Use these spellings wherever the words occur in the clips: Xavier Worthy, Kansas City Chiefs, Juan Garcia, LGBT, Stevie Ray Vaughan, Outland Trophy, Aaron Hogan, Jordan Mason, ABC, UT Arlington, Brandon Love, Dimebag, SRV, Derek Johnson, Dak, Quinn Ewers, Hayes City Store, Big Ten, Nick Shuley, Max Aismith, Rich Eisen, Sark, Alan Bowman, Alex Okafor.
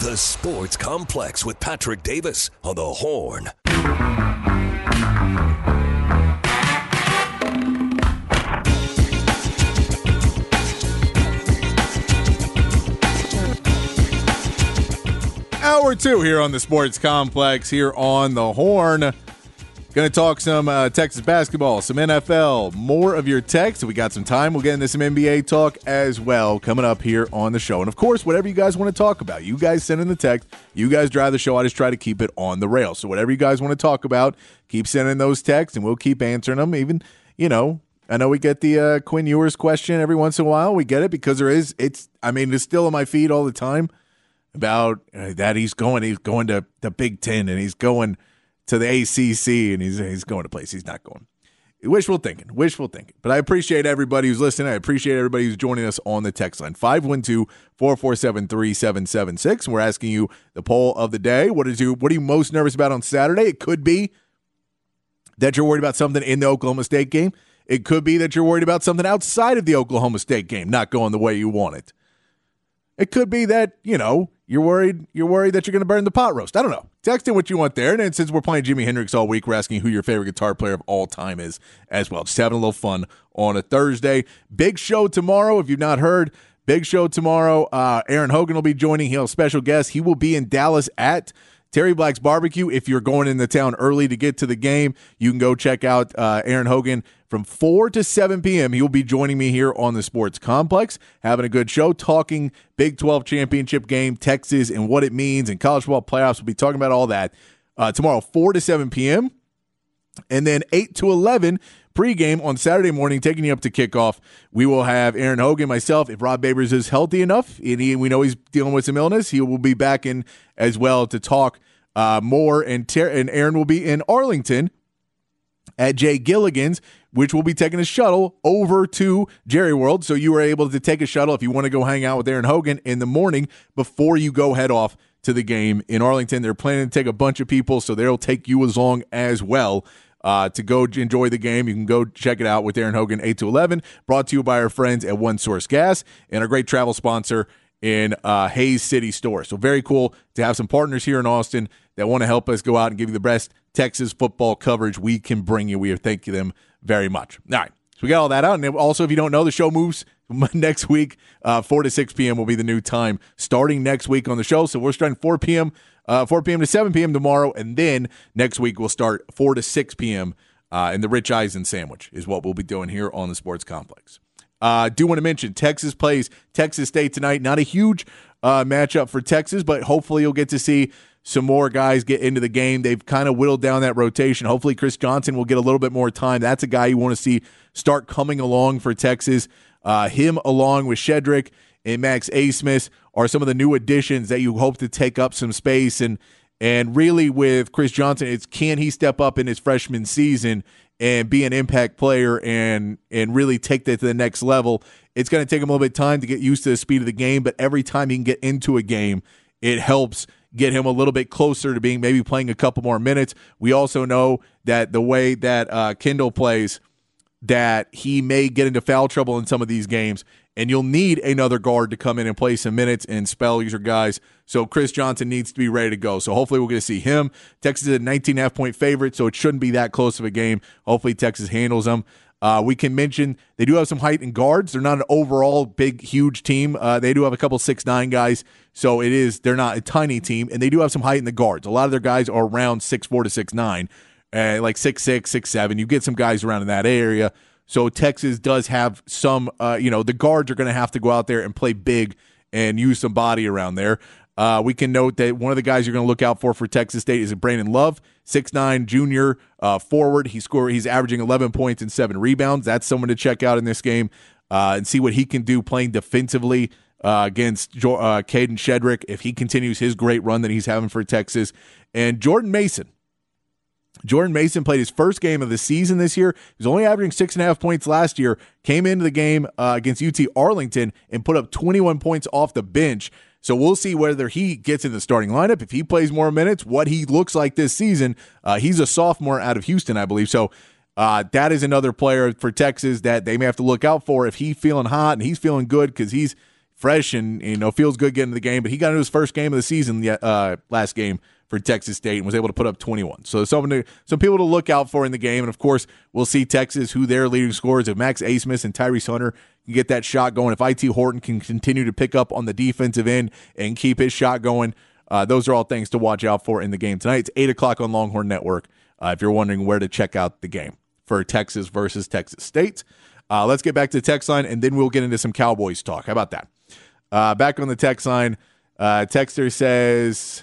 The Sports Complex with Patrick Davis on the Horn. Hour two here on the Sports Complex here on the Horn. Going to talk some Texas basketball, some NFL, more of your texts. We got some time. We'll get into some NBA talk as well coming up here on the show. And, of course, whatever you guys want to talk about, you guys send in the text. You guys drive the show. I just try to keep it on the rails. So whatever you guys want to talk about, keep sending those texts, and we'll keep answering them. Even, you know, I know we get the Quinn Ewers question every once in a while. We get it because it's still on my feed all the time about that he's going to the Big Ten and he's going – to the ACC, and he's going to place he's not going. Wishful thinking. But I appreciate everybody who's listening. I appreciate everybody who's joining us on the text line, 512-447-3776. We're asking you the poll of the day. What are you most nervous about on Saturday? It could be that you're worried about something in the Oklahoma State game. It could be that you're worried about something outside of the Oklahoma State game not going the way you want it. It could be that, you know, you're worried that you're going to burn the pot roast. I don't know. Text in what you want there. And then since we're playing Jimi Hendrix all week, we're asking who your favorite guitar player of all time is as well. Just having a little fun on a Thursday. Big show tomorrow. If you've not heard, big show tomorrow. Aaron Hogan will be joining. He'll have special guest. He will be in Dallas at Terry Black's Barbecue. If you're going into town early to get to the game, you can go check out Aaron Hogan from 4 to 7 p.m. He will be joining me here on the Sports Complex, having a good show, talking Big 12 championship game, Texas, and what it means, and college football playoffs. We'll be talking about all that tomorrow, 4 to 7 p.m., and then 8 to 11 pregame on Saturday morning, taking you up to kickoff. We will have Aaron Hogan, myself, if Rob Babers is healthy enough, and we know he's dealing with some illness, he will be back in as well to talk more, and Aaron will be in Arlington at Jay Gilligan's, which will be taking a shuttle over to Jerry World, so you are able to take a shuttle if you want to go hang out with Aaron Hogan in the morning before you go head off to the game in Arlington. They're planning to take a bunch of people, so they'll take you along as well. To go enjoy the game, you can go check it out with Aaron Hogan, 8 to 11, brought to you by our friends at One Source Gas and our great travel sponsor in Hayes City Store. So very cool to have some partners here in Austin that want to help us go out and give you the best Texas football coverage we can bring you. We thank you them very much. All right, so we got all that out. And also, if you don't know, the show moves next week. 4 to 6 p.m. will be the new time starting next week on the show. So we're starting 4 p.m. to 7 p.m. tomorrow, and then next week we'll start 4 to 6 p.m. And the Rich Eisen sandwich is what we'll be doing here on the Sports Complex. I do want to mention Texas plays Texas State tonight. Not a huge matchup for Texas, but hopefully you'll get to see some more guys get into the game. They've kind of whittled down that rotation. Hopefully Chris Johnson will get a little bit more time. That's a guy you want to see start coming along for Texas. Him along with Shedrick and Max Aismith are some of the new additions that you hope to take up some space. And really with Chris Johnson, it's can he step up in his freshman season and be an impact player and really take that to the next level. It's going to take him a little bit of time to get used to the speed of the game, but every time he can get into a game, it helps get him a little bit closer to being maybe playing a couple more minutes. We also know that the way that Kendall plays, that he may get into foul trouble in some of these games, and you'll need another guard to come in and play some minutes and spell your guys. So Chris Johnson needs to be ready to go. So hopefully we're going to see him. Texas is a 19.5-point favorite, so it shouldn't be that close of a game. Hopefully Texas handles them. We can mention they do have some height in guards. They're not an overall big, huge team. They do have a couple 6'9" guys, so they're not a tiny team, and they do have some height in the guards. A lot of their guys are around 6'4" to 6'9", like 6'6", 6'7". You get some guys around in that area. So Texas does have some, the guards are going to have to go out there and play big and use some body around there. We can note that one of the guys you're going to look out for Texas State is Brandon Love, 6'9", junior forward. He's averaging 11 points and 7 rebounds. That's someone to check out in this game and see what he can do playing defensively against Caden Shedrick if he continues his great run that he's having for Texas. And Jordan Mason. Jordan Mason played his first game of the season this year. He was only averaging 6.5 points last year. Came into the game against UT Arlington and put up 21 points off the bench. So we'll see whether he gets in the starting lineup, if he plays more minutes, what he looks like this season. He's a sophomore out of Houston, I believe. So that is another player for Texas that they may have to look out for if he's feeling hot and he's feeling good because he's fresh and feels good getting in the game. But he got into his first game of the season last game for Texas State and was able to put up 21. So some people to look out for in the game. And, of course, we'll see Texas, who their leading scorers, if Max Aismith and Tyrese Hunter can get that shot going, if I.T. Horton can continue to pick up on the defensive end and keep his shot going. Those are all things to watch out for in the game tonight. It's 8 o'clock on Longhorn Network if you're wondering where to check out the game for Texas versus Texas State. Let's get back to the text line, and then we'll get into some Cowboys talk. How about that? Back on the text line, texter says...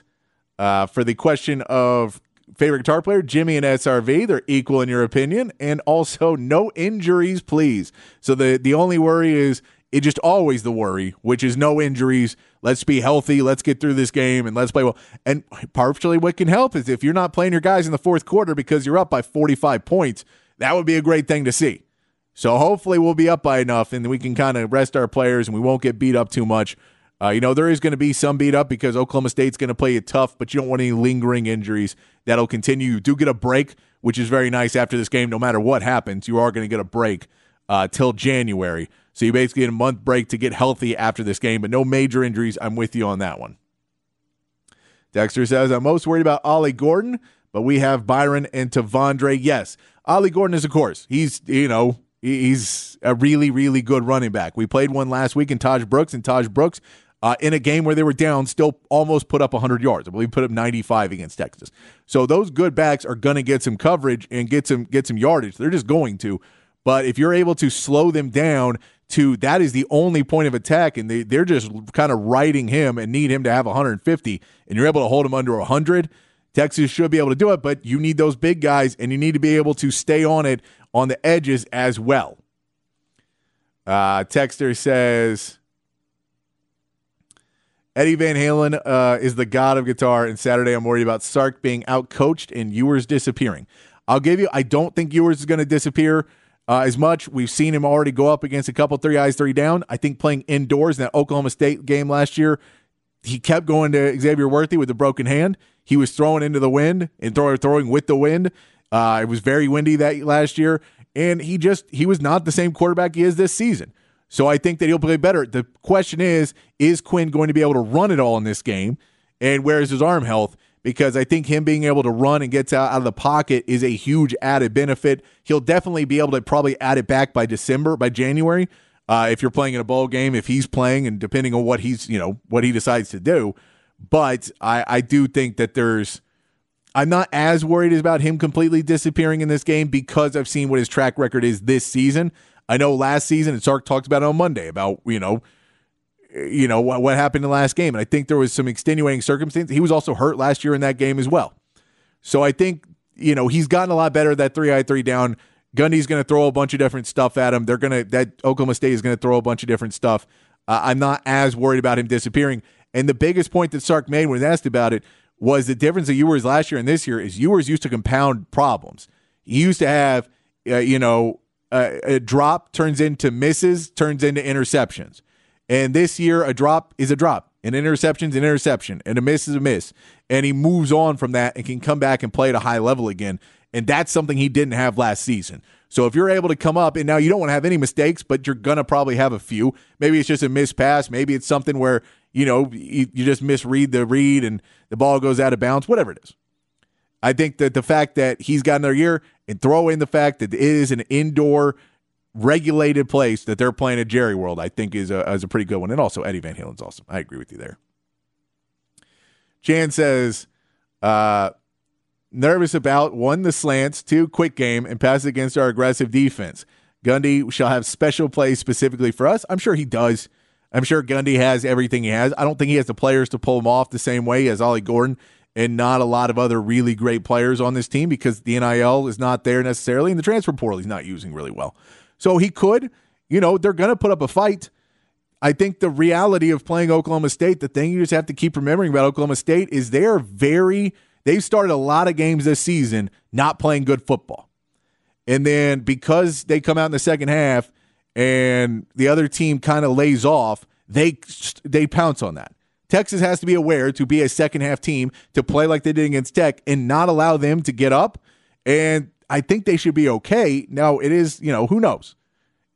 for the question of favorite guitar player, Jimmy and SRV, they're equal in your opinion, and also no injuries, please. So the only worry is, it just always the worry, which is no injuries. Let's be healthy. Let's get through this game, and let's play well. And partially what can help is if you're not playing your guys in the fourth quarter because you're up by 45 points, that would be a great thing to see. So hopefully we'll be up by enough, and we can kind of rest our players, and we won't get beat up too much. There is going to be some beat up because Oklahoma State's going to play it tough, but you don't want any lingering injuries. That'll continue. You do get a break, which is very nice after this game. No matter what happens, you are going to get a break till January. So you basically get a month break to get healthy after this game, but no major injuries. I'm with you on that one. Dexter says, I'm most worried about Ollie Gordon, but we have Byron and Devondre. Yes, Ollie Gordon is, of course, he's a really, really good running back. We played one last week in Taj Brooks, and Taj Brooks, in a game where they were down, still almost put up 100 yards. I believe put up 95 against Texas. So those good backs are going to get some coverage and get some yardage. They're just going to. But if you're able to slow them down to that is the only point of attack, and they're just kind of riding him and need him to have 150, and you're able to hold him under 100, Texas should be able to do it, but you need those big guys, and you need to be able to stay on it on the edges as well. Texter says... Eddie Van Halen is the god of guitar, and Saturday I'm worried about Sark being outcoached and Ewers disappearing. I don't think Ewers is going to disappear as much. We've seen him already go up against a couple three eyes, three down. I think playing indoors in that Oklahoma State game last year, he kept going to Xavier Worthy with a broken hand. He was throwing into the wind and throwing with the wind. It was very windy that last year, and he was not the same quarterback he is this season. So I think that he'll play better. The question is Quinn going to be able to run it all in this game? And where is his arm health? Because I think him being able to run and get out of the pocket is a huge added benefit. He'll definitely be able to probably add it back by January, if you're playing in a bowl game, if he's playing, and depending on what what he decides to do. But I do think that I'm not as worried about him completely disappearing in this game because I've seen what his track record is this season. I know last season, and Sark talked about it on Monday, about what happened in the last game. And I think there was some extenuating circumstances. He was also hurt last year in that game as well. So I think he's gotten a lot better at that 3-eye, 3 down. Gundy's going to throw a bunch of different stuff at him. Oklahoma State is going to throw a bunch of different stuff. I'm not as worried about him disappearing. And the biggest point that Sark made when asked about it was the difference of Ewers last year and this year is Ewers used to compound problems. He used to have, a drop turns into misses, turns into interceptions. And this year, a drop is a drop. An interception's an interception. And a miss is a miss. And he moves on from that and can come back and play at a high level again. And that's something he didn't have last season. So if you're able to come up, and now you don't want to have any mistakes, but you're going to probably have a few. Maybe it's just a missed pass. Maybe it's something where, you just misread the read and the ball goes out of bounds, whatever it is. I think that the fact that he's got another year, and throw in the fact that it is an indoor regulated place that they're playing at Jerry World, I think is a pretty good one. And also Eddie Van Halen's awesome. I agree with you there. Jan says, nervous about 1, the slants, 2, quick game, and pass against our aggressive defense. Gundy shall have special plays specifically for us. I'm sure he does. I'm sure Gundy has everything he has. I don't think he has the players to pull him off the same way as Ollie Gordon and not a lot of other really great players on this team because the NIL is not there necessarily, and the transfer portal he's not using really well. So he could, they're going to put up a fight. I think the reality of playing Oklahoma State, the thing you just have to keep remembering about Oklahoma State is they've started a lot of games this season not playing good football. And then because they come out in the second half and the other team kind of lays off, they pounce on that. Texas has to be aware to be a second-half team to play like they did against Tech and not allow them to get up. And I think they should be okay. Now, it is, who knows?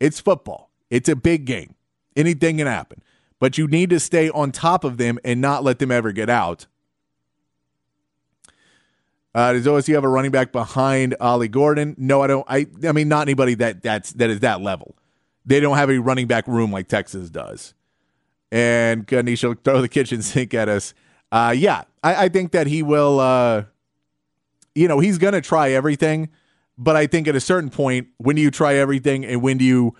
It's football. It's a big game. Anything can happen. But you need to stay on top of them and not let them ever get out. Does OSU have a running back behind Ollie Gordon? No, I don't. I mean, not anybody that is that level. They don't have a running back room like Texas does. And Gundy will throw the kitchen sink at us. I think that he will, he's going to try everything. But I think at a certain point, when do you try everything and when do you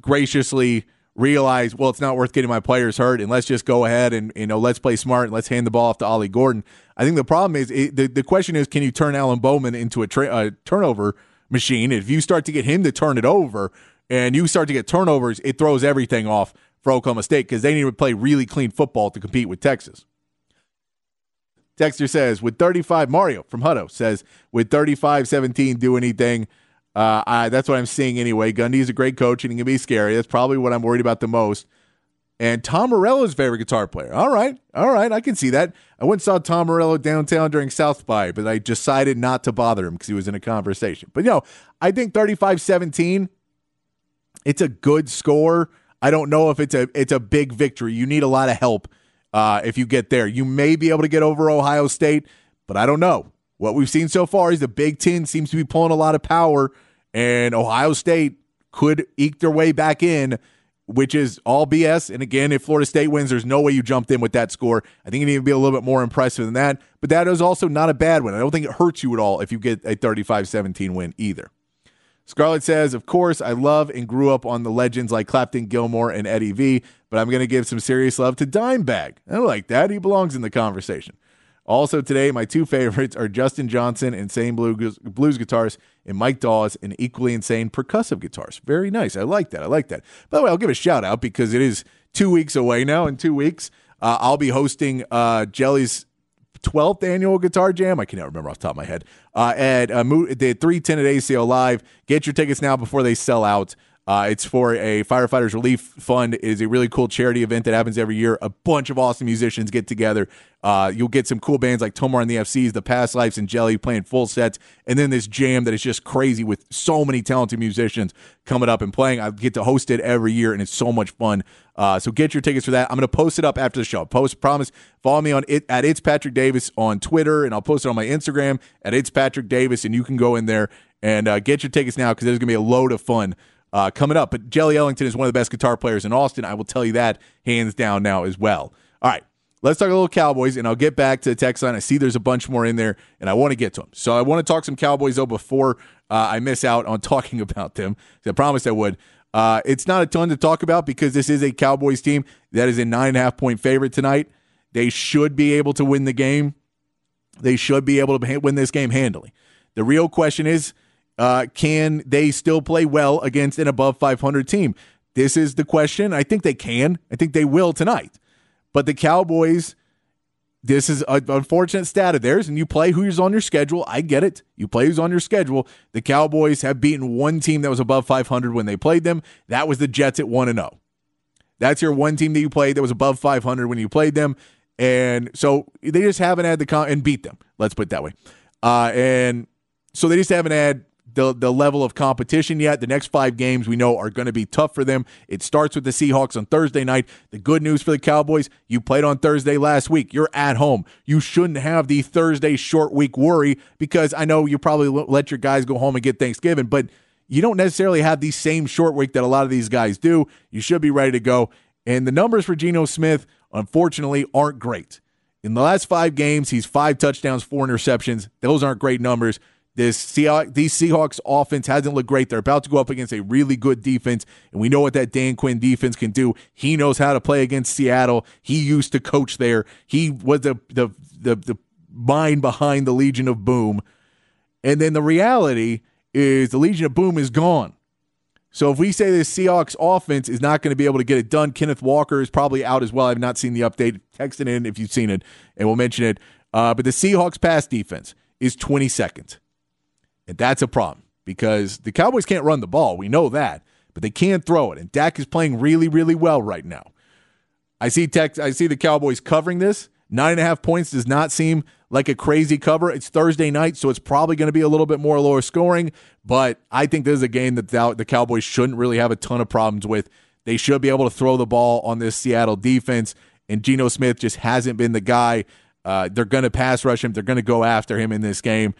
graciously realize, well, it's not worth getting my players hurt and let's just go ahead and, let's play smart and let's hand the ball off to Ollie Gordon. I think the problem is, the question is, can you turn Alan Bowman into a turnover machine? If you start to get him to turn it over and you start to get turnovers, it throws everything off for Oklahoma State because they need to play really clean football to compete with Texas. Texter says, Mario from Hutto says, with 35-17, do anything. That's what I'm seeing anyway. Gundy is a great coach and he can be scary. That's probably what I'm worried about the most. And Tom Morello's favorite guitar player. All right, I can see that. I went and saw Tom Morello downtown during South by, but I decided not to bother him because he was in a conversation. But, I think 35-17, it's a good score. I don't know if it's a big victory. You need a lot of help if you get there. You may be able to get over Ohio State, but I don't know. What we've seen so far is the Big Ten seems to be pulling a lot of power, and Ohio State could eke their way back in, which is all BS. And again, if Florida State wins, there's no way you jumped in with that score. I think you need to be a little bit more impressive than that, but that is also not a bad win. I don't think it hurts you at all if you get a 35-17 win either. Scarlett says, of course, I love and grew up on the legends like Clapton, Gilmore, and Eddie V, but I'm going to give some serious love to Dimebag. I don't like that. He belongs in the conversation. Also today, my two favorites are Justin Johnson, insane blues guitarist, and Mike Dawes, an equally insane percussive guitarist. Very nice. I like that. By the way, I'll give a shout out because it is 2 weeks away now. In 2 weeks, I'll be hosting Jelly's 12th annual guitar jam. I cannot remember off the top of my head. At the 310 at ACO Live. Get your tickets now before they sell out. It's for a Firefighters Relief Fund. It is a really cool charity event that happens every year. A bunch of awesome musicians get together. You'll get some cool bands like Tomar and the FCs, The Past Lives, and Jelly playing full sets. And then this jam that is just crazy with so many talented musicians coming up and playing. I get to host it every year, and it's so much fun. So get your tickets for that. I'm going to post it up after the show. Promise. Follow me on it at It's Patrick Davis on Twitter, and I'll post it on my Instagram at It's Patrick Davis, and you can go in there and get your tickets now because there's going to be a load of fun coming up. But Jelly Ellington is one of the best guitar players in Austin. I will tell you that hands down now as well. All right, let's talk a little Cowboys, and I'll get back to the text line. I see there's a bunch more in there, and I want to get to them. So I want to talk some Cowboys, though, before I miss out on talking about them. I promised I would. It's not a ton to talk about because this is a Cowboys team that is a 9.5-point favorite tonight. They should be able to win the game. They should be able to win this game handily. The real question is, can they still play well against an above 500 team? This is the question. I think they can. I think they will tonight. But the Cowboys, this is an unfortunate stat of theirs, and you play who's on your schedule. I get it. You play who's on your schedule. The Cowboys have beaten one team that was above 500 when they played them. That was the Jets at 1-0. That's your one team that you played that was above 500 when you played them. And so they just haven't had the and beat them. Let's put it that way. And so they just haven't had the level of competition yet. The next 5 games we know are going to be tough for them. It starts with the Seahawks on Thursday night. The good news for the Cowboys, you played on Thursday last week. You're at home. You shouldn't have the Thursday short week worry because I know you probably let your guys go home and get Thanksgiving, but you don't necessarily have the same short week that a lot of these guys do. You should be ready to go. And the numbers for Geno Smith, unfortunately, aren't great. In the last 5 games, he's 5 touchdowns, 4 interceptions. Those aren't great numbers. These Seahawks offense hasn't looked great. They're about to go up against a really good defense, and we know what that Dan Quinn defense can do. He knows how to play against Seattle. He used to coach there. He was the mind behind the Legion of Boom. And then the reality is the Legion of Boom is gone. So if we say the Seahawks offense is not going to be able to get it done, Kenneth Walker is probably out as well. I've not seen the update. Text it in if you've seen it, and we'll mention it. But the Seahawks pass defense is 22nd. And that's a problem because the Cowboys can't run the ball. We know that. But they can throw it. And Dak is playing really, really well right now. I see the Cowboys covering this. 9.5 points does not seem like a crazy cover. It's Thursday night, so it's probably going to be a little bit more lower scoring, but I think this is a game that the Cowboys shouldn't really have a ton of problems with. They should be able to throw the ball on this Seattle defense, and Geno Smith just hasn't been the guy. They're going to pass rush him. They're going to go after him in this game.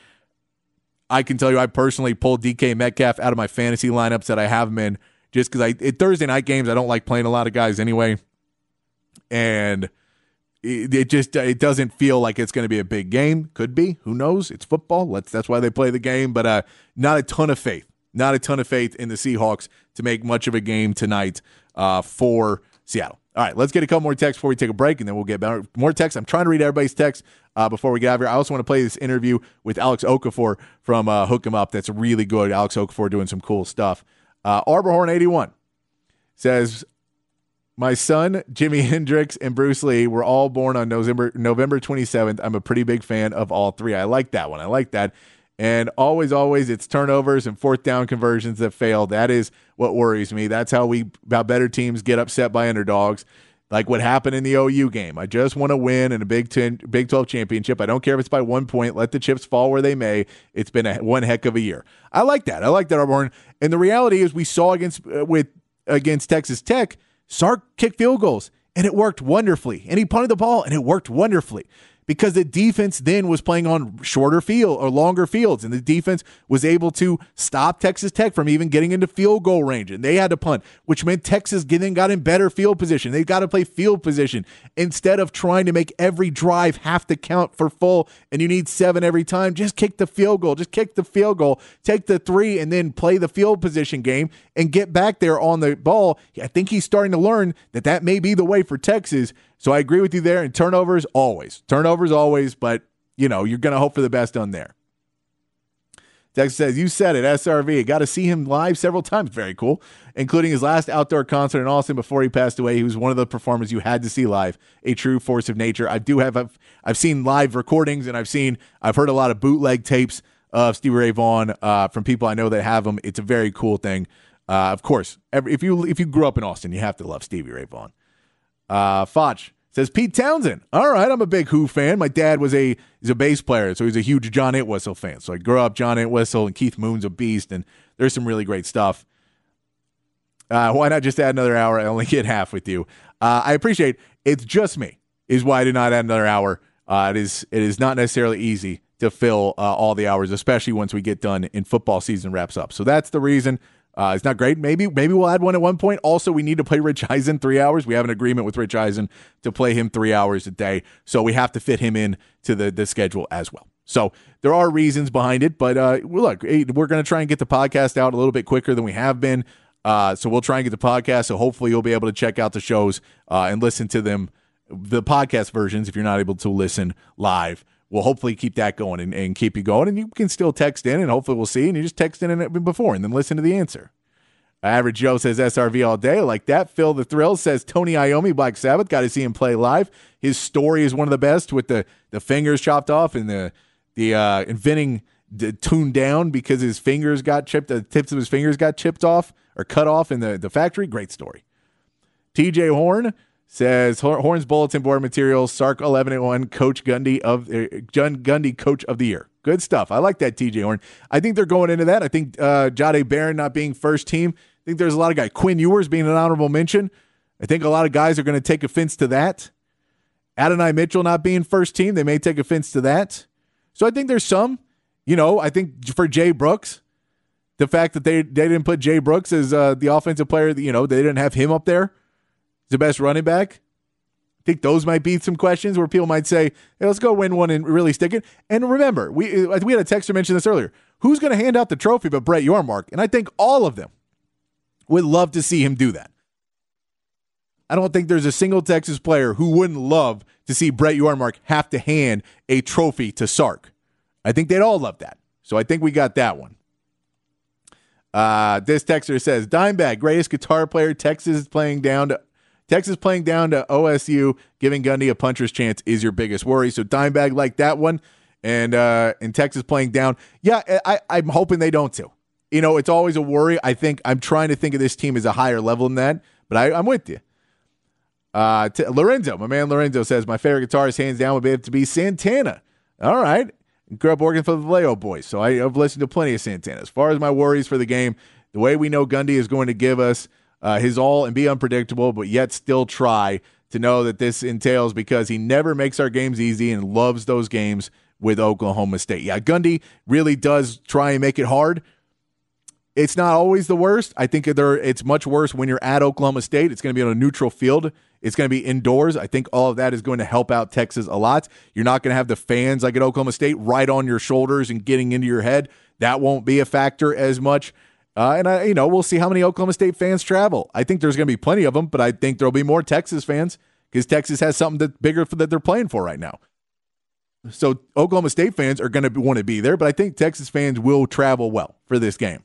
I can tell you I personally pulled DK Metcalf out of my fantasy lineups that I have him in just because Thursday night games, I don't like playing a lot of guys anyway, and it doesn't feel like it's going to be a big game. Could be. Who knows? It's football. That's why they play the game. But not a ton of faith in the Seahawks to make much of a game tonight for Seattle. All right, let's get a couple more texts before we take a break, and then we'll get more texts. I'm trying to read everybody's texts before we get out of here. I also want to play this interview with Alex Okafor from Hook 'Em Up. That's really good. Alex Okafor doing some cool stuff. Arborhorn81 says, my son, Jimi Hendrix, and Bruce Lee were all born on November 27th. I'm a pretty big fan of all three. I like that one. I like that. And always, it's turnovers and fourth down conversions that fail. That is what worries me. That's how better teams get upset by underdogs, like what happened in the OU game. I just want to win in a Big 12 championship. I don't care if it's by 1 point. Let the chips fall where they may. It's been one heck of a year. I like that. I like that, Arborn. And the reality is we saw against Texas Tech, Sark kicked field goals, and it worked wonderfully. And he punted the ball, and it worked wonderfully because the defense then was playing on shorter field or longer fields, and the defense was able to stop Texas Tech from even getting into field goal range, and they had to punt, which meant Texas then got in better field position. They got to play field position instead of trying to make every drive have to count for full, and you need 7 every time. Just kick the field goal. Just kick the field goal. Take the 3 and then play the field position game and get back there on the ball. I think he's starting to learn that may be the way for Texas. So I agree with you there. And turnovers always, but you're going to hope for the best on there. Texas says, you said it, SRV. Got to see him live several times. Very cool. Including his last outdoor concert in Austin before he passed away. He was one of the performers you had to see live. A true force of nature. I've seen live recordings, and I've heard a lot of bootleg tapes of Stevie Ray Vaughan from people I know that have them. It's a very cool thing. Of course, if you grew up in Austin, you have to love Stevie Ray Vaughan. Foch says, Pete Townsend. All right, I'm a big Who fan. My dad is a bass player, so he's a huge John Entwistle fan. So I grew up John Entwistle, and Keith Moon's a beast, and there's some really great stuff. Why not just add another hour? I only get half with you. I appreciate it's just me is why I did not add another hour. It is not necessarily easy to fill all the hours, especially once we get done and football season wraps up. So that's the reason. It's not great. Maybe we'll add one at one point. Also, we need to play Rich Eisen 3 hours. We have an agreement with Rich Eisen to play him 3 hours a day, so we have to fit him in to the schedule as well. So there are reasons behind it, but look, we're going to try and get the podcast out a little bit quicker than we have been, so we'll try and get the podcast, so hopefully you'll be able to check out the shows and listen to them, the podcast versions, if you're not able to listen live. We'll hopefully keep that going and keep you going. And you can still text in, and hopefully we'll see. And you just text in before and then listen to the answer. Average Joe says SRV all day. I like that. Phil the Thrill says Tony Iommi, Black Sabbath. Got to see him play live. His story is one of the best with the fingers chopped off and the inventing the tune down because his fingers got chipped. The tips of his fingers got chipped off or cut off in the factory. Great story. TJ Horn says Horn's bulletin board material, Sark 11-1, Coach Gundy Coach of the Year. Good stuff. I like that, TJ Horn. I think they're going into that. I think Jade Barron not being first team. I think there's a lot of guys. Quinn Ewers being an honorable mention. I think a lot of guys are going to take offense to that. Adonai Mitchell not being first team. They may take offense to that. So I think there's some. I think for Jay Brooks, the fact that they didn't put Jay Brooks as the offensive player, they didn't have him up there. The best running back. I think those might be some questions where people might say, hey, let's go win one and really stick it. And remember, we had a texter mention this earlier. Who's going to hand out the trophy but Brett Yormark? And I think all of them would love to see him do that. I don't think there's a single Texas player who wouldn't love to see Brett Yormark have to hand a trophy to Sark. I think they'd all love that. So I think we got that one. This texter says, Dimebag, greatest guitar player. Texas playing down to OSU, giving Gundy a puncher's chance is your biggest worry. So Dimebag liked that one. And Texas playing down. Yeah, I'm hoping they don't too. You know, it's always a worry. I'm trying to think of this team as a higher level than that, but I'm with you. Lorenzo, my man Lorenzo says, my favorite guitarist hands down would be able to be Santana. All right. Grew up working for the Vallejo boys, so I've listened to plenty of Santana. As far as my worries for the game, the way we know Gundy is going to give us his all and be unpredictable, but yet still try to know that this entails because he never makes our games easy and loves those games with Oklahoma State. Yeah, Gundy really does try and make it hard. It's not always the worst. I think it's much worse when you're at Oklahoma State. It's going to be on a neutral field. It's going to be indoors. I think all of that is going to help out Texas a lot. You're not going to have the fans like at Oklahoma State right on your shoulders and getting into your head. That won't be a factor as much. And we'll see how many Oklahoma State fans travel. I think there's going to be plenty of them, but I think there'll be more Texas fans because Texas has something that's bigger that they're playing for right now. So Oklahoma State fans are going to want to be there, but I think Texas fans will travel well for this game.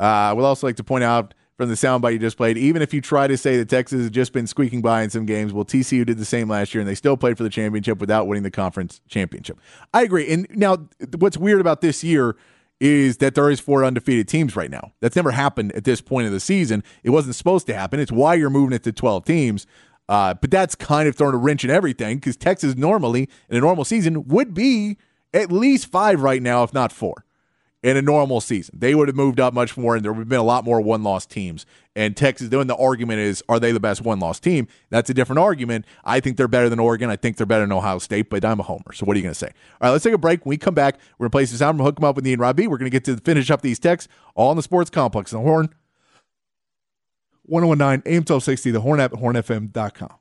I would also like to point out from the soundbite you just played, even if you try to say that Texas has just been squeaking by in some games, well, TCU did the same last year, and they still played for the championship without winning the conference championship. I agree. And now what's weird about this year is that there is 4 undefeated teams right now. That's never happened at this point of the season. It wasn't supposed to happen. It's why you're moving it to 12 teams. But that's kind of throwing a wrench in everything because Texas normally, in a normal season, would be at least 5 right now, if not 4. In a normal season, they would have moved up much more, and there would have been a lot more one-loss teams. And Texas, doing the argument is, are they the best one-loss team? That's a different argument. I think they're better than Oregon. I think they're better than Ohio State, but I'm a homer. So what are you going to say? All right, let's take a break. When we come back, we're going to play some sound. We'll hook them up with Ian Robbie. We're going to get to finish up these texts all in the sports complex. The Horn, 101.9 AM 1260, the Horn app at hornfm.com.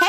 Hey,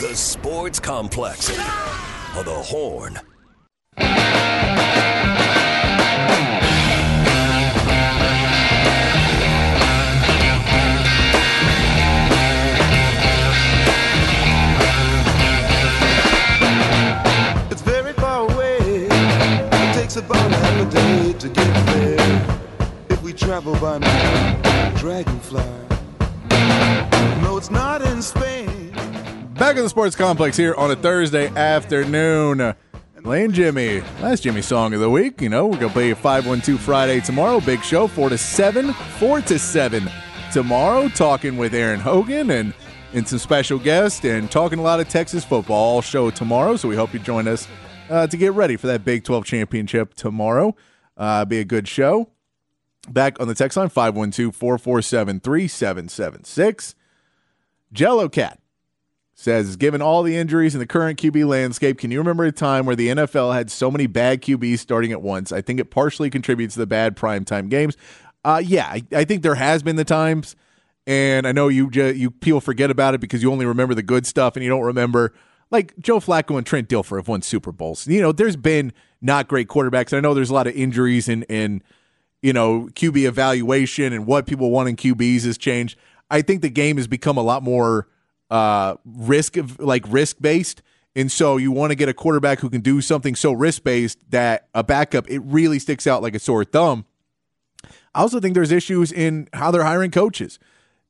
The Sports Complex of the Horn. It's very far away. It takes about half a day to get there. If we travel by night, dragonfly. No, it's not in Spain. Back in the sports complex here on a Thursday afternoon. Lane Jimmy, that's Jimmy's song of the week. You know, we're going to play 512 Friday tomorrow. Big show, 4 to 7 tomorrow. Talking with Aaron Hogan and some special guests and talking a lot of Texas football show tomorrow. So we hope you join us to get ready for that Big 12 championship tomorrow. Be a good show. Back on the text line, 512-447-3776. Jello Cat says, given all the injuries in the current QB landscape, can you remember a time where the NFL had so many bad QBs starting at once? I think it partially contributes to the bad primetime games. I think there has been the times, and I know you people forget about it because you only remember the good stuff and you don't remember, like Joe Flacco and Trent Dilfer have won Super Bowls. You know, there's been not great quarterbacks. I know there's a lot of injuries and you know, QB evaluation and what people want in QBs has changed. I think the game has become a lot more risk based, and so you want to get a quarterback who can do something so risk based that a backup, it really sticks out like a sore thumb. I also think there's issues in how they're hiring coaches.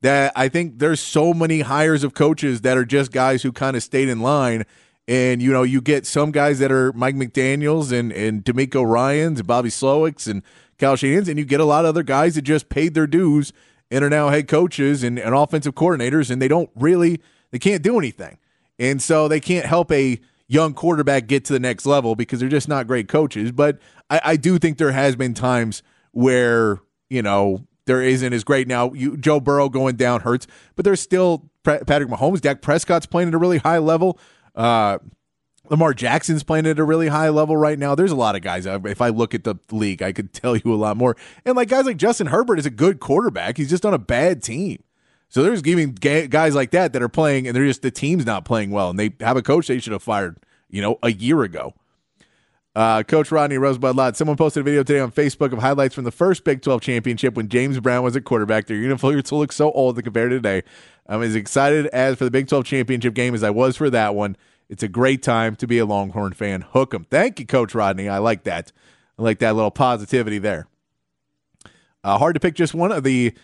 That I think there's so many hires of coaches that are just guys who kind of stayed in line, and you know, you get some guys that are Mike McDaniels and D'Amico Ryans and Bobby Slowicks and Kyle Shanahan's, and you get a lot of other guys that just paid their dues and are now head coaches and offensive coordinators, and they can't do anything. And so they can't help a young quarterback get to the next level because they're just not great coaches. But I do think there has been times where, you know, there isn't as great. Now, Joe Burrow going down hurts, but there's still Patrick Mahomes. Dak Prescott's playing at a really high level. Lamar Jackson's playing at a really high level right now. There's a lot of guys. If I look at the league, I could tell you a lot more. And like guys like Justin Herbert is a good quarterback. He's just on a bad team. So there's giving guys like that that are playing, and they're just the team's not playing well, and they have a coach they should have fired, a year ago. Coach Rodney Rosebud Lott. Someone posted a video today on Facebook of highlights from the first Big 12 championship when James Brown was at quarterback. Their uniforms look so old compared to today. I'm as excited as for the Big 12 championship game as I was for that one. It's a great time to be a Longhorn fan. Hook 'em. Thank you, Coach Rodney. I like that. I like that little positivity there. Hard to pick just one of the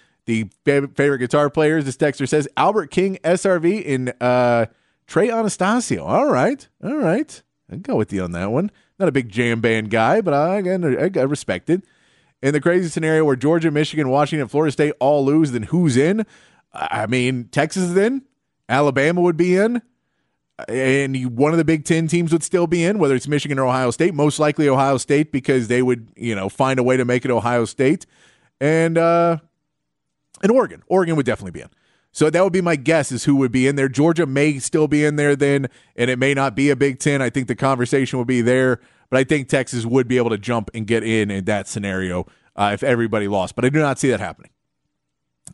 favorite guitar players. This texter says Albert King, SRV, and Trey Anastasio. All right. I'll go with you on that one. Not a big jam band guy, but I respect it. In the crazy scenario where Georgia, Michigan, Washington, Florida State all lose, then who's in? I mean, Texas is in. Alabama would be in. And one of the Big Ten teams would still be in, whether it's Michigan or Ohio State. Most likely Ohio State, because they would, find a way to make it Ohio State. And Oregon. Oregon would definitely be in. So that would be my guess is who would be in there. Georgia may still be in there then, and it may not be a Big Ten. I think the conversation would be there, but I think Texas would be able to jump and get in that scenario if everybody lost. But I do not see that happening.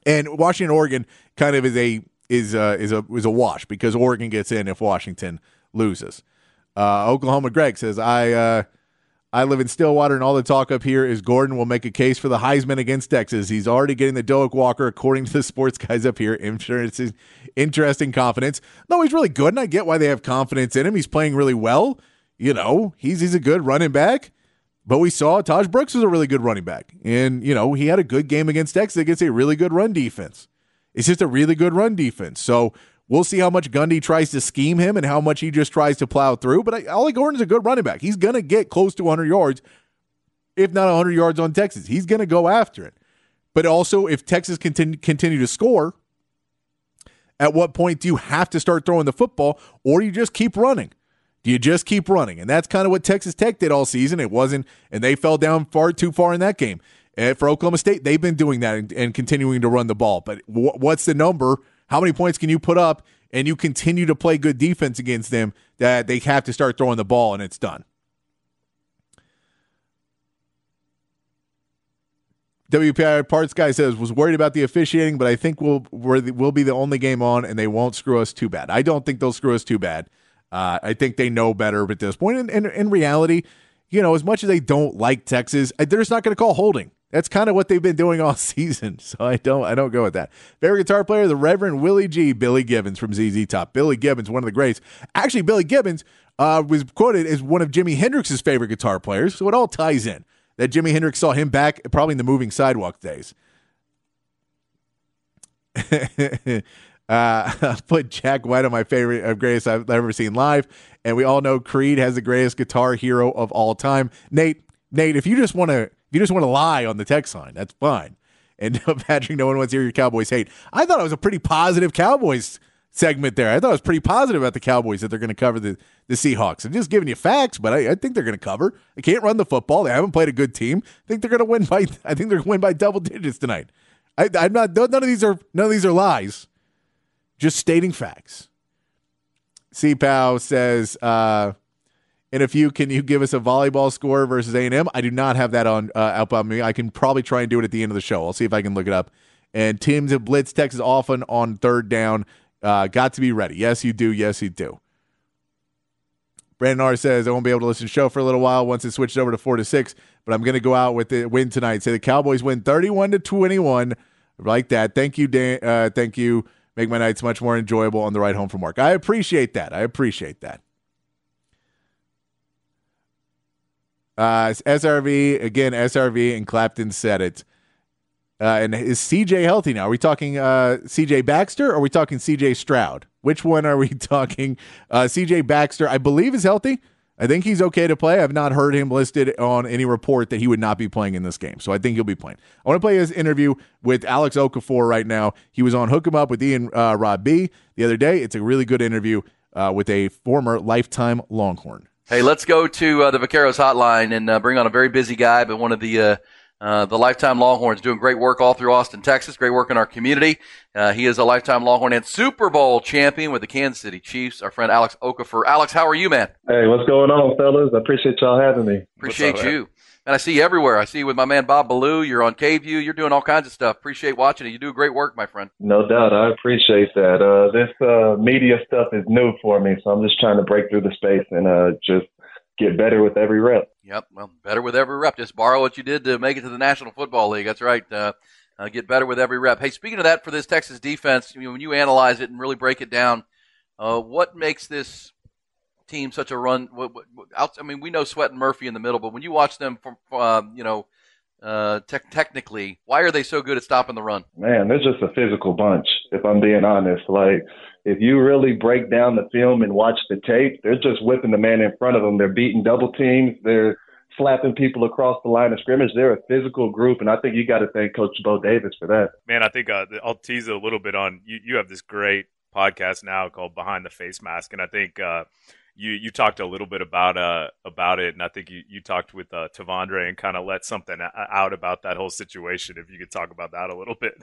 And Washington, Oregon kind of is a wash because Oregon gets in if Washington loses. Oklahoma Greg says, I live in Stillwater, and all the talk up here is Gordon will make a case for the Heisman against Texas. He's already getting the Doak Walker, according to the sports guys up here. Interesting confidence. No, he's really good, and I get why they have confidence in him. He's playing really well. He's a good running back. But we saw Taj Brooks was a really good running back. And, he had a good game against Texas against a really good run defense. It's just a really good run defense. So we'll see how much Gundy tries to scheme him and how much he just tries to plow through. But Ollie Gordon's a good running back. He's going to get close to 100 yards, if not 100 yards on Texas. He's going to go after it. But also, if Texas continue to score, at what point do you have to start throwing the football, or you just keep running? Do you just keep running? And that's kind of what Texas Tech did all season. It wasn't, and they fell down far too far in that game. And for Oklahoma State, they've been doing that and continuing to run the ball. But what's the number? How many points can you put up and you continue to play good defense against them that they have to start throwing the ball and it's done? WPI Parts Guy says, was worried about the officiating, but I think we'll be the only game on and they won't screw us too bad. I don't think they'll screw us too bad. I think they know better at this point. And in reality, as much as they don't like Texas, they're just not going to call holding. That's kind of what they've been doing all season, so I don't go with that. Favorite guitar player, the Reverend Willie G. Billy Gibbons from ZZ Top. Billy Gibbons, one of the greats. Actually, Billy Gibbons was quoted as one of Jimi Hendrix's favorite guitar players, so it all ties in. That Jimi Hendrix saw him back probably in the Moving Sidewalk days. I put Jack White on my favorite of greatest I've ever seen live, and we all know Creed has the greatest guitar hero of all time. Nate, if you just want to... You just want to lie on the text line. That's fine. And Patrick, no one wants to hear your Cowboys hate. I thought it was a pretty positive Cowboys segment there. I thought it was pretty positive about the Cowboys that they're going to cover the Seahawks. I'm just giving you facts, but I think they're going to cover. They can't run the football. They haven't played a good team. I think they're going to win by double digits tonight. None of these are lies. Just stating facts. C-Pow says. And if can you give us a volleyball score versus A&M? I do not have that on up on me. I can probably try and do it at the end of the show. I'll see if I can look it up. And teams have blitzed Texas often on third down. Got to be ready. Yes, you do. Brandon R. says, I won't be able to listen to the show for a little while once it switches over to 4-6, but I'm going to go out with the win tonight. Say the Cowboys win 31-21. Like that. Thank you, Dan. Thank you. Make my nights much more enjoyable on the ride home from work. I appreciate that. SRV, again, SRV and Clapton said it. And is CJ healthy now? Are we talking CJ Baxter or are we talking CJ Stroud? Which one are we talking? CJ Baxter, I believe, is healthy. I think he's okay to play. I've not heard him listed on any report that he would not be playing in this game. So I think he'll be playing. I want to play his interview with Alex Okafor right now. He was on Hook 'em Up with Ian Rob B the other day. It's a really good interview with a former lifetime Longhorn. Hey, let's go to the Vaqueros hotline and bring on a very busy guy, but one of the the lifetime Longhorns, doing great work all through Austin, Texas. Great work in our community. He is a lifetime Longhorn and Super Bowl champion with the Kansas City Chiefs, our friend Alex Okafor. Alex, how are you, man? Hey, what's going on, fellas? I appreciate y'all having me. Appreciate you. And I see you everywhere. I see you with my man Bob Ballou. You're on KVU. You're doing all kinds of stuff. Appreciate watching it. You do great work, my friend. No doubt. I appreciate that. This media stuff is new for me, so I'm just trying to break through the space and just get better with every rep. Yep, well, better with every rep. Just borrow what you did to make it to the National Football League. That's right. Get better with every rep. Hey, speaking of that, for this Texas defense, when you analyze it and really break it down, what makes this team such a run? I mean, we know Sweat and Murphy in the middle, but when you watch them from, technically, why are they so good at stopping the run? Man, they're just a physical bunch, if I'm being honest. Like, if you really break down the film and watch the tape, they're just whipping the man in front of them. They're beating double teams. They're slapping people across the line of scrimmage. They're a physical group, and I think you got to thank Coach Bo Davis for that. Man, I think I'll tease it a little bit on you have this great podcast now called Behind the Facemask, and I think you talked a little bit about it, and I think you talked with Tavondre and kind of let something out about that whole situation. If you could talk about that a little bit.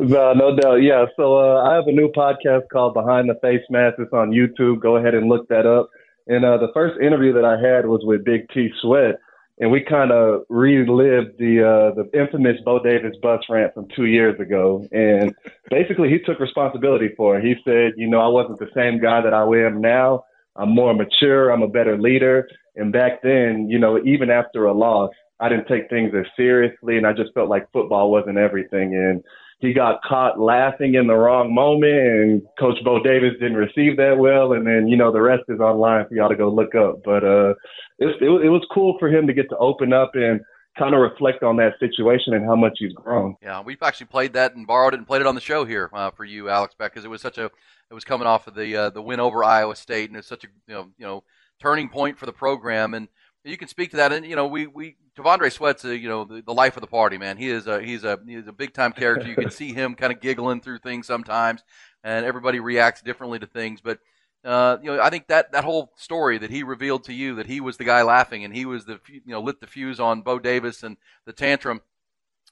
No doubt. Yeah. So I have a new podcast called Behind the Facemask. It's on YouTube. Go ahead and look that up. And the first interview that I had was with Big T Sweat, and we kind of relived the infamous Bo Davis bus rant from 2 years ago. And basically he took responsibility for it. He said, I wasn't the same guy that I am now. I'm more mature. I'm a better leader. And back then, even after a loss, I didn't take things as seriously. And I just felt like football wasn't everything. And he got caught laughing in the wrong moment, and Coach Bo Davis didn't receive that well. And then, the rest is online for y'all to go look up. But it was cool for him to get to open up and kind of reflect on that situation and how much he's grown. Yeah, we've actually played that and borrowed it and played it on the show here for you, Alex, back because it was coming off of the win over Iowa State, and it's such a turning point for the program. And you can speak to that, and we Devondre Sweat's the life of the party, man. He's a big time character. You can see him kind of giggling through things sometimes, and everybody reacts differently to things. But I think that whole story that he revealed to you, that he was the guy laughing and he was the lit the fuse on Bo Davis and the tantrum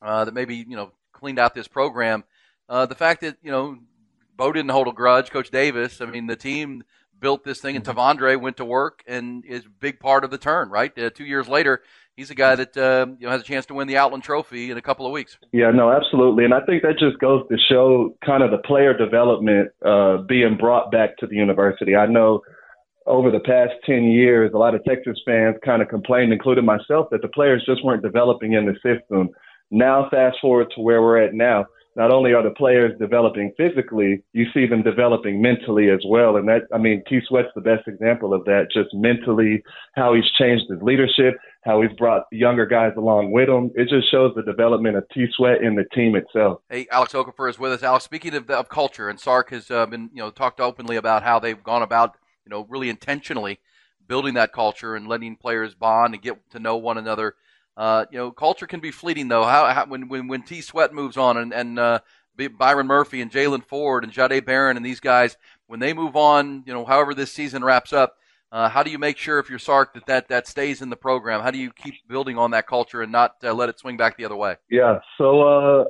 that maybe cleaned out this program. The fact that Bo didn't hold a grudge, Coach Davis. I mean, the team built this thing, and Tavondre went to work and is a big part of the turn, right? 2 years later, he's a guy that has a chance to win the Outland Trophy in a couple of weeks. Yeah, no, absolutely. And I think that just goes to show kind of the player development being brought back to the university. I know over the past 10 years, a lot of Texas fans kind of complained, including myself, that the players just weren't developing in the system. Now, fast forward to where we're at now. Not only are the players developing physically, you see them developing mentally as well. And T. Sweat's the best example of that, just mentally, how he's changed his leadership, how he's brought younger guys along with him. It just shows the development of T. Sweat and the team itself. Hey, Alex Okafor is with us. Alex, speaking of culture, and Sark has been talked openly about how they've gone about really intentionally building that culture and letting players bond and get to know one another. Culture can be fleeting, though. How when T. Sweat moves on and Byron Murphy and Jalen Ford and Jade Barron and these guys, when they move on, however this season wraps up, how do you make sure, if you're Sark, that stays in the program? How do you keep building on that culture and not let it swing back the other way? Yeah. So,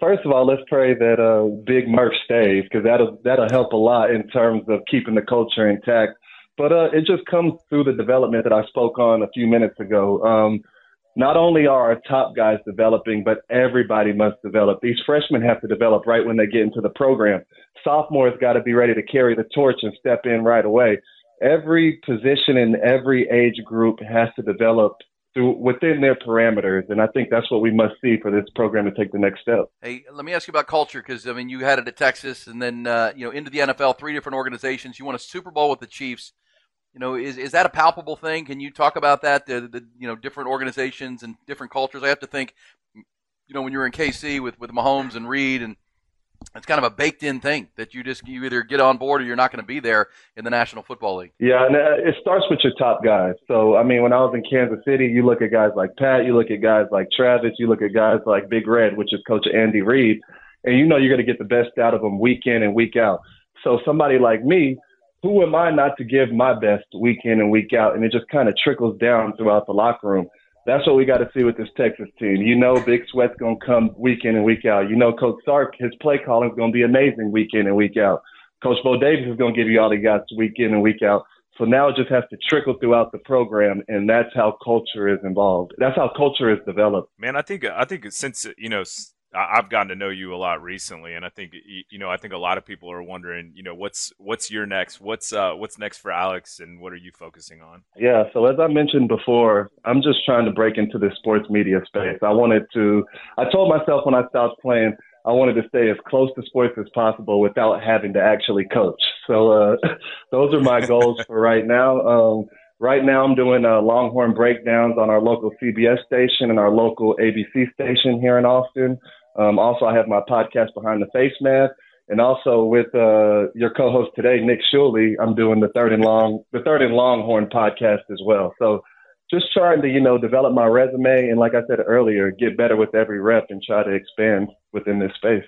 first of all, let's pray that Big Murph stays, because that'll help a lot in terms of keeping the culture intact. But it just comes through the development that I spoke on a few minutes ago. Not only are our top guys developing, but everybody must develop. These freshmen have to develop right when they get into the program. Sophomores got to be ready to carry the torch and step in right away. Every position in every age group has to develop within their parameters, and I think that's what we must see for this program to take the next step. Hey, let me ask you about culture, because, you had it at Texas and then, into the NFL, three different organizations. You won a Super Bowl with the Chiefs. Is that a palpable thing? Can you talk about that, the different organizations and different cultures? I have to think, when you were in KC with Mahomes and Reed, and it's kind of a baked-in thing that you either get on board or you're not going to be there in the National Football League. Yeah, and it starts with your top guys. So, when I was in Kansas City, you look at guys like Pat, you look at guys like Travis, you look at guys like Big Red, which is Coach Andy Reed, and you're going to get the best out of them week in and week out. So somebody like me, who am I not to give my best week in and week out? And it just kind of trickles down throughout the locker room. That's what we got to see with this Texas team. You know Big Sweat's going to come week in and week out. You know Coach Sark, his play calling is going to be amazing week in and week out. Coach Bo Davis is going to give you all the guys week in and week out. So now it just has to trickle throughout the program, and that's how culture is involved. That's how culture is developed. Man, I think since, you know, I've gotten to know you a lot recently, and I think, you know, I think a lot of people are wondering, you know, what's your next? What's next for Alex, and what are you focusing on? Yeah, so as I mentioned before, I'm just trying to break into the sports media space. I told myself when I stopped playing, I wanted to stay as close to sports as possible without having to actually coach. So those are my goals for right now. Right now I'm doing Longhorn breakdowns on our local CBS station and our local ABC station here in Austin. Also, I have my podcast, Behind the Facemask, and also with your co-host today, Nick Shuley, I'm doing the Third and Longhorn podcast as well. So just trying to, you know, develop my resume and, like I said earlier, get better with every rep and try to expand within this space.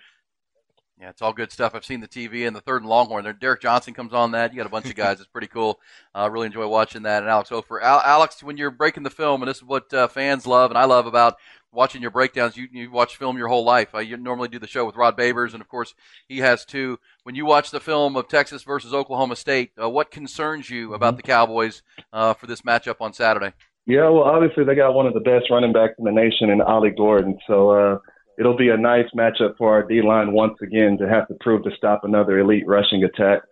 Yeah, it's all good stuff. I've seen the TV and the Third and Longhorn. Derek Johnson comes on that. You got a bunch of guys. It's pretty cool. Really enjoy watching that. And Alex Okafor. Alex, when you're breaking the film, and this is what fans love and I love about watching your breakdowns, you watch film your whole life. You normally do the show with Rod Babers, and, of course, he has too. When you watch the film of Texas versus Oklahoma State, what concerns you about the Cowboys for this matchup on Saturday? Yeah, well, obviously they got one of the best running backs in the nation in Ollie Gordon, so it'll be a nice matchup for our D-line once again to have to prove to stop another elite rushing attack.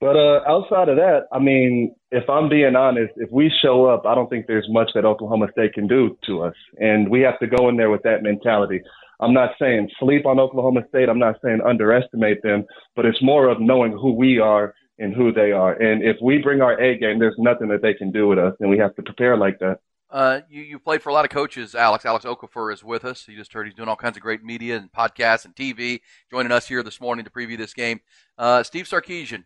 But outside of that, I mean, if I'm being honest, if we show up, I don't think there's much that Oklahoma State can do to us. And we have to go in there with that mentality. I'm not saying sleep on Oklahoma State. I'm not saying underestimate them. But it's more of knowing who we are and who they are. And if we bring our A game, there's nothing that they can do with us. And we have to prepare like that. You played for a lot of coaches, Alex. Alex Okafor is with us. You just heard he's doing all kinds of great media and podcasts and TV, joining us here this morning to preview this game. Steve Sarkisian,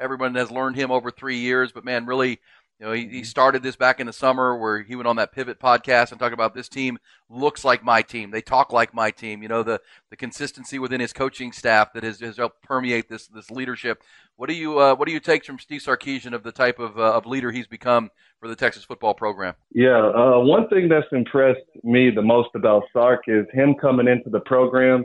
everyone has learned him over 3 years, but man, really, you know, he started this back in the summer where he went on that Pivot podcast and talked about this team looks like my team. They talk like my team. You know, the consistency within his coaching staff that has helped permeate this leadership. What do you take from Steve Sarkisian of the type of leader he's become for the Texas football program? Yeah, one thing that's impressed me the most about Sark is him coming into the program.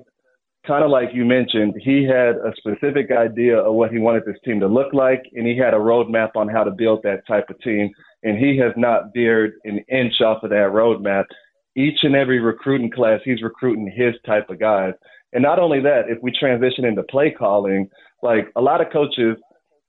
Kind of like you mentioned, he had a specific idea of what he wanted this team to look like, and he had a roadmap on how to build that type of team, and he has not veered an inch off of that roadmap. Each and every recruiting class, he's recruiting his type of guys. And not only that, if we transition into play calling, like a lot of coaches,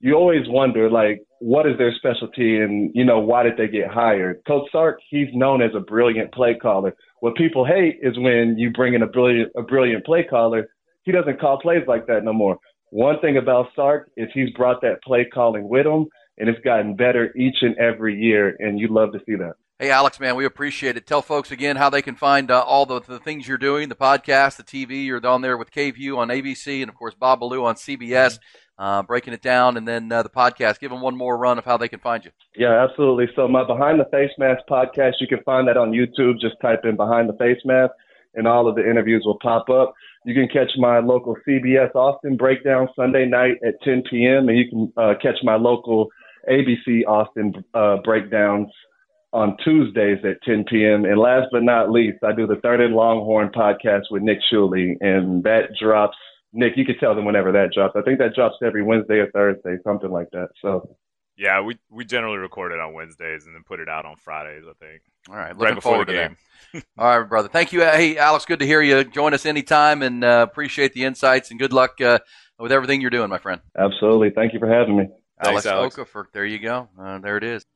you always wonder, like, what is their specialty and, you know, why did they get hired? Coach Sark, he's known as a brilliant play caller. What people hate is when you bring in a brilliant play caller, he doesn't call plays like that no more. One thing about Sark is he's brought that play calling with him, and it's gotten better each and every year, and you love to see that. Hey, Alex, man, we appreciate it. Tell folks again how they can find all the things you're doing, the podcast, the TV. You're on there with KVU on ABC and, of course, Bob Ballou on CBS. Breaking it down, and then the podcast. Give them one more run of how they can find you. Yeah, absolutely. So my Behind the Facemask podcast, you can find that on YouTube. Just type in Behind the Facemask, and all of the interviews will pop up. You can catch my local CBS Austin breakdown Sunday night at 10 p.m., and you can catch my local ABC Austin breakdowns on Tuesdays at 10 p.m. And last but not least, I do the Third and Longhorn podcast with Nick Shuley, and that drops. Nick, you could tell them whenever that drops. I think that drops every Wednesday or Thursday, something like that. So, yeah, we generally record it on Wednesdays and then put it out on Fridays, I think. All right, looking right forward to that. All right, brother. Thank you. Hey, Alex, good to hear you. Join us anytime, and appreciate the insights, and good luck with everything you're doing, my friend. Absolutely. Thank you for having me. Alex Okafor, there you go. There it is.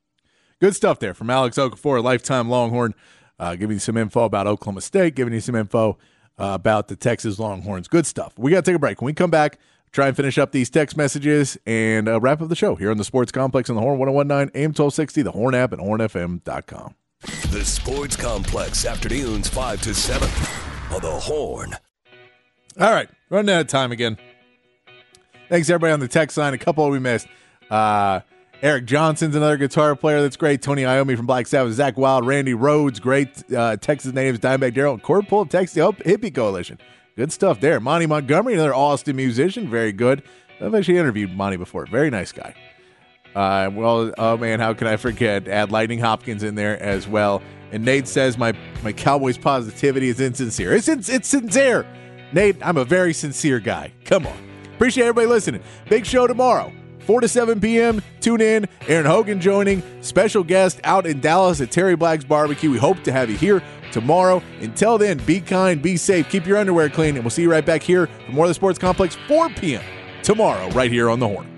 Good stuff there from Alex Okafor, a lifetime Longhorn, giving you some info about Oklahoma State, giving you some info about the Texas Longhorns. Good stuff. We got to take a break. When we come back, try and finish up these text messages and wrap up the show here on the Sports Complex on the Horn, 1019 AM 1260, the Horn app, and hornfm.com. The Sports Complex, afternoons 5 to 7 on the Horn. All right, running out of time again. Thanks, everybody, on the text line. A couple we missed. Eric Johnson's another guitar player that's great. Tony Iommi from Black Sabbath, Zach Wild, Randy Rhodes, great Texas natives, Dimebag Daryl, and Cord Pull, Texas Hippie Coalition. Good stuff there. Monty Montgomery, another Austin musician, very good. I've actually interviewed Monty before. Very nice guy. Well, oh man, how could I forget? Add Lightning Hopkins in there as well. And Nate says my Cowboys positivity is insincere. It's sincere. Nate, I'm a very sincere guy. Come on. Appreciate everybody listening. Big show tomorrow, 4 to 7 p.m. Tune in. Aaron Hogan joining. Special guest out in Dallas at Terry Black's Barbecue. We hope to have you here tomorrow. Until then, be kind, be safe, keep your underwear clean, and we'll see you right back here for more of the Sports Complex, 4 p.m. tomorrow right here on The Horn.